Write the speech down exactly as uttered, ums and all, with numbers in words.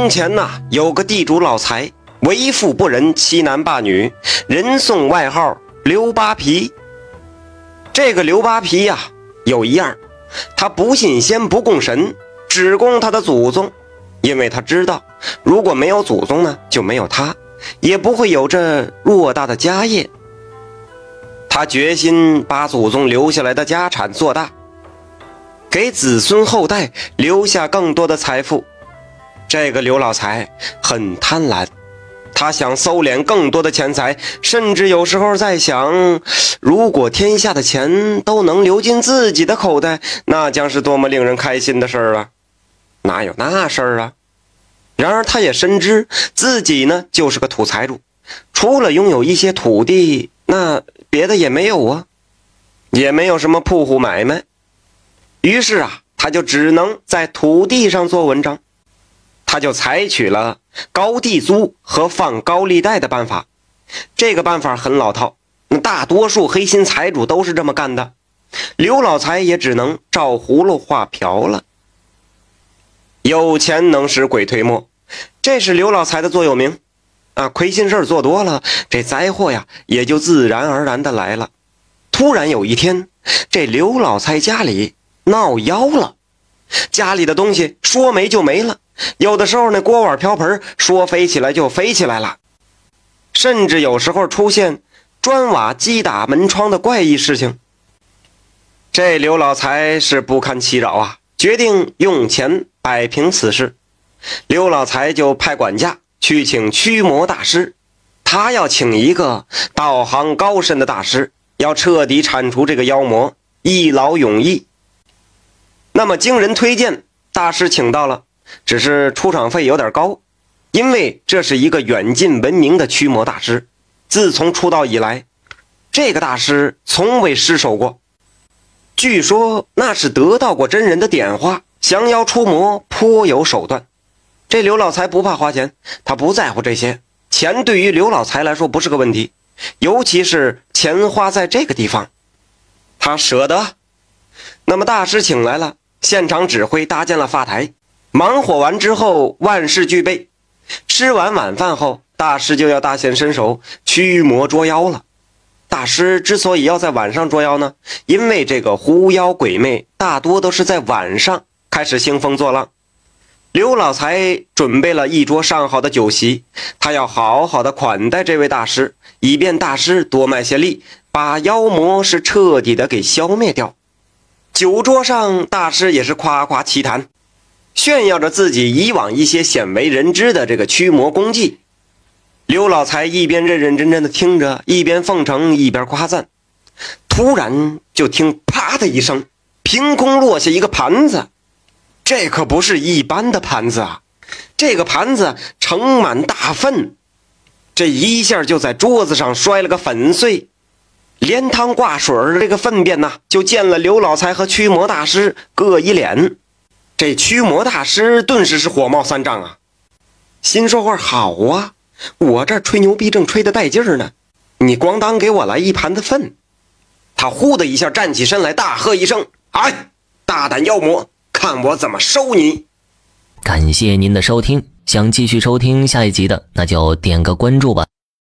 从前呐、啊，有个地主老财，为富不仁，欺男霸女，人送外号刘扒皮。这个刘扒皮呀、啊，有一样，他不信仙，不供神，只供他的祖宗，因为他知道，如果没有祖宗呢，就没有他，也不会有这偌大的家业。他决心把祖宗留下来的家产做大，给子孙后代留下更多的财富。这个刘老财很贪婪，他想搜敛更多的钱财，甚至有时候在想，如果天下的钱都能流进自己的口袋，那将是多么令人开心的事儿啊，哪有那事儿啊。然而他也深知自己呢就是个土财主，除了拥有一些土地，那别的也没有啊，也没有什么铺户买卖。于是啊，他就只能在土地上做文章。他就采取了高地租和放高利贷的办法，这个办法很老套，那大多数黑心财主都是这么干的，刘老财也只能照葫芦画瓢了。有钱能使鬼推磨，这是刘老财的座右铭啊。亏心事做多了，这灾祸呀也就自然而然的来了。突然有一天，这刘老财家里闹妖了，家里的东西说没就没了，有的时候那锅碗瓢盆说飞起来就飞起来了，甚至有时候出现砖瓦击打门窗的怪异事情。这刘老财是不堪其扰啊，决定用钱摆平此事。刘老财就派管家去请驱魔大师，他要请一个道行高深的大师，要彻底铲除这个妖魔，一劳永逸。那么经人推荐，大师请到了，只是出场费有点高，因为这是一个远近闻名的驱魔大师。自从出道以来，这个大师从未失手过，据说那是得到过真人的点化，降妖除魔颇有手段。这刘老财不怕花钱，他不在乎这些，钱对于刘老财来说不是个问题，尤其是钱花在这个地方，他舍得。那么大师请来了，现场指挥搭建了发台，忙活完之后万事俱备。吃完晚饭后，大师就要大显身手驱魔捉妖了。大师之所以要在晚上捉妖呢，因为这个狐妖鬼魅大多都是在晚上开始兴风作浪。刘老财准备了一桌上好的酒席，他要好好的款待这位大师，以便大师多卖些力，把妖魔是彻底的给消灭掉。酒桌上大师也是夸夸其谈，炫耀着自己以往一些鲜为人知的这个驱魔功绩。刘老财一边认认真真的听着，一边奉承，一边夸赞。突然就听啪的一声，凭空落下一个盘子，这可不是一般的盘子啊，这个盘子盛满大粪，这一下就在桌子上摔了个粉碎，连汤挂水的这个粪便呢，就溅了刘老财和驱魔大师各一脸。这驱魔大师顿时是火冒三丈啊，心说话好啊，我这吹牛逼正吹得带劲儿呢，你咣当给我来一盘子粪。他呼的一下站起身来，大喝一声：“哎，大胆妖魔，看我怎么收你！”感谢您的收听，想继续收听下一集的，那就点个关注吧。